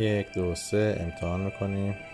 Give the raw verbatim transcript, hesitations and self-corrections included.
یک دو سه امتحان میکنیم.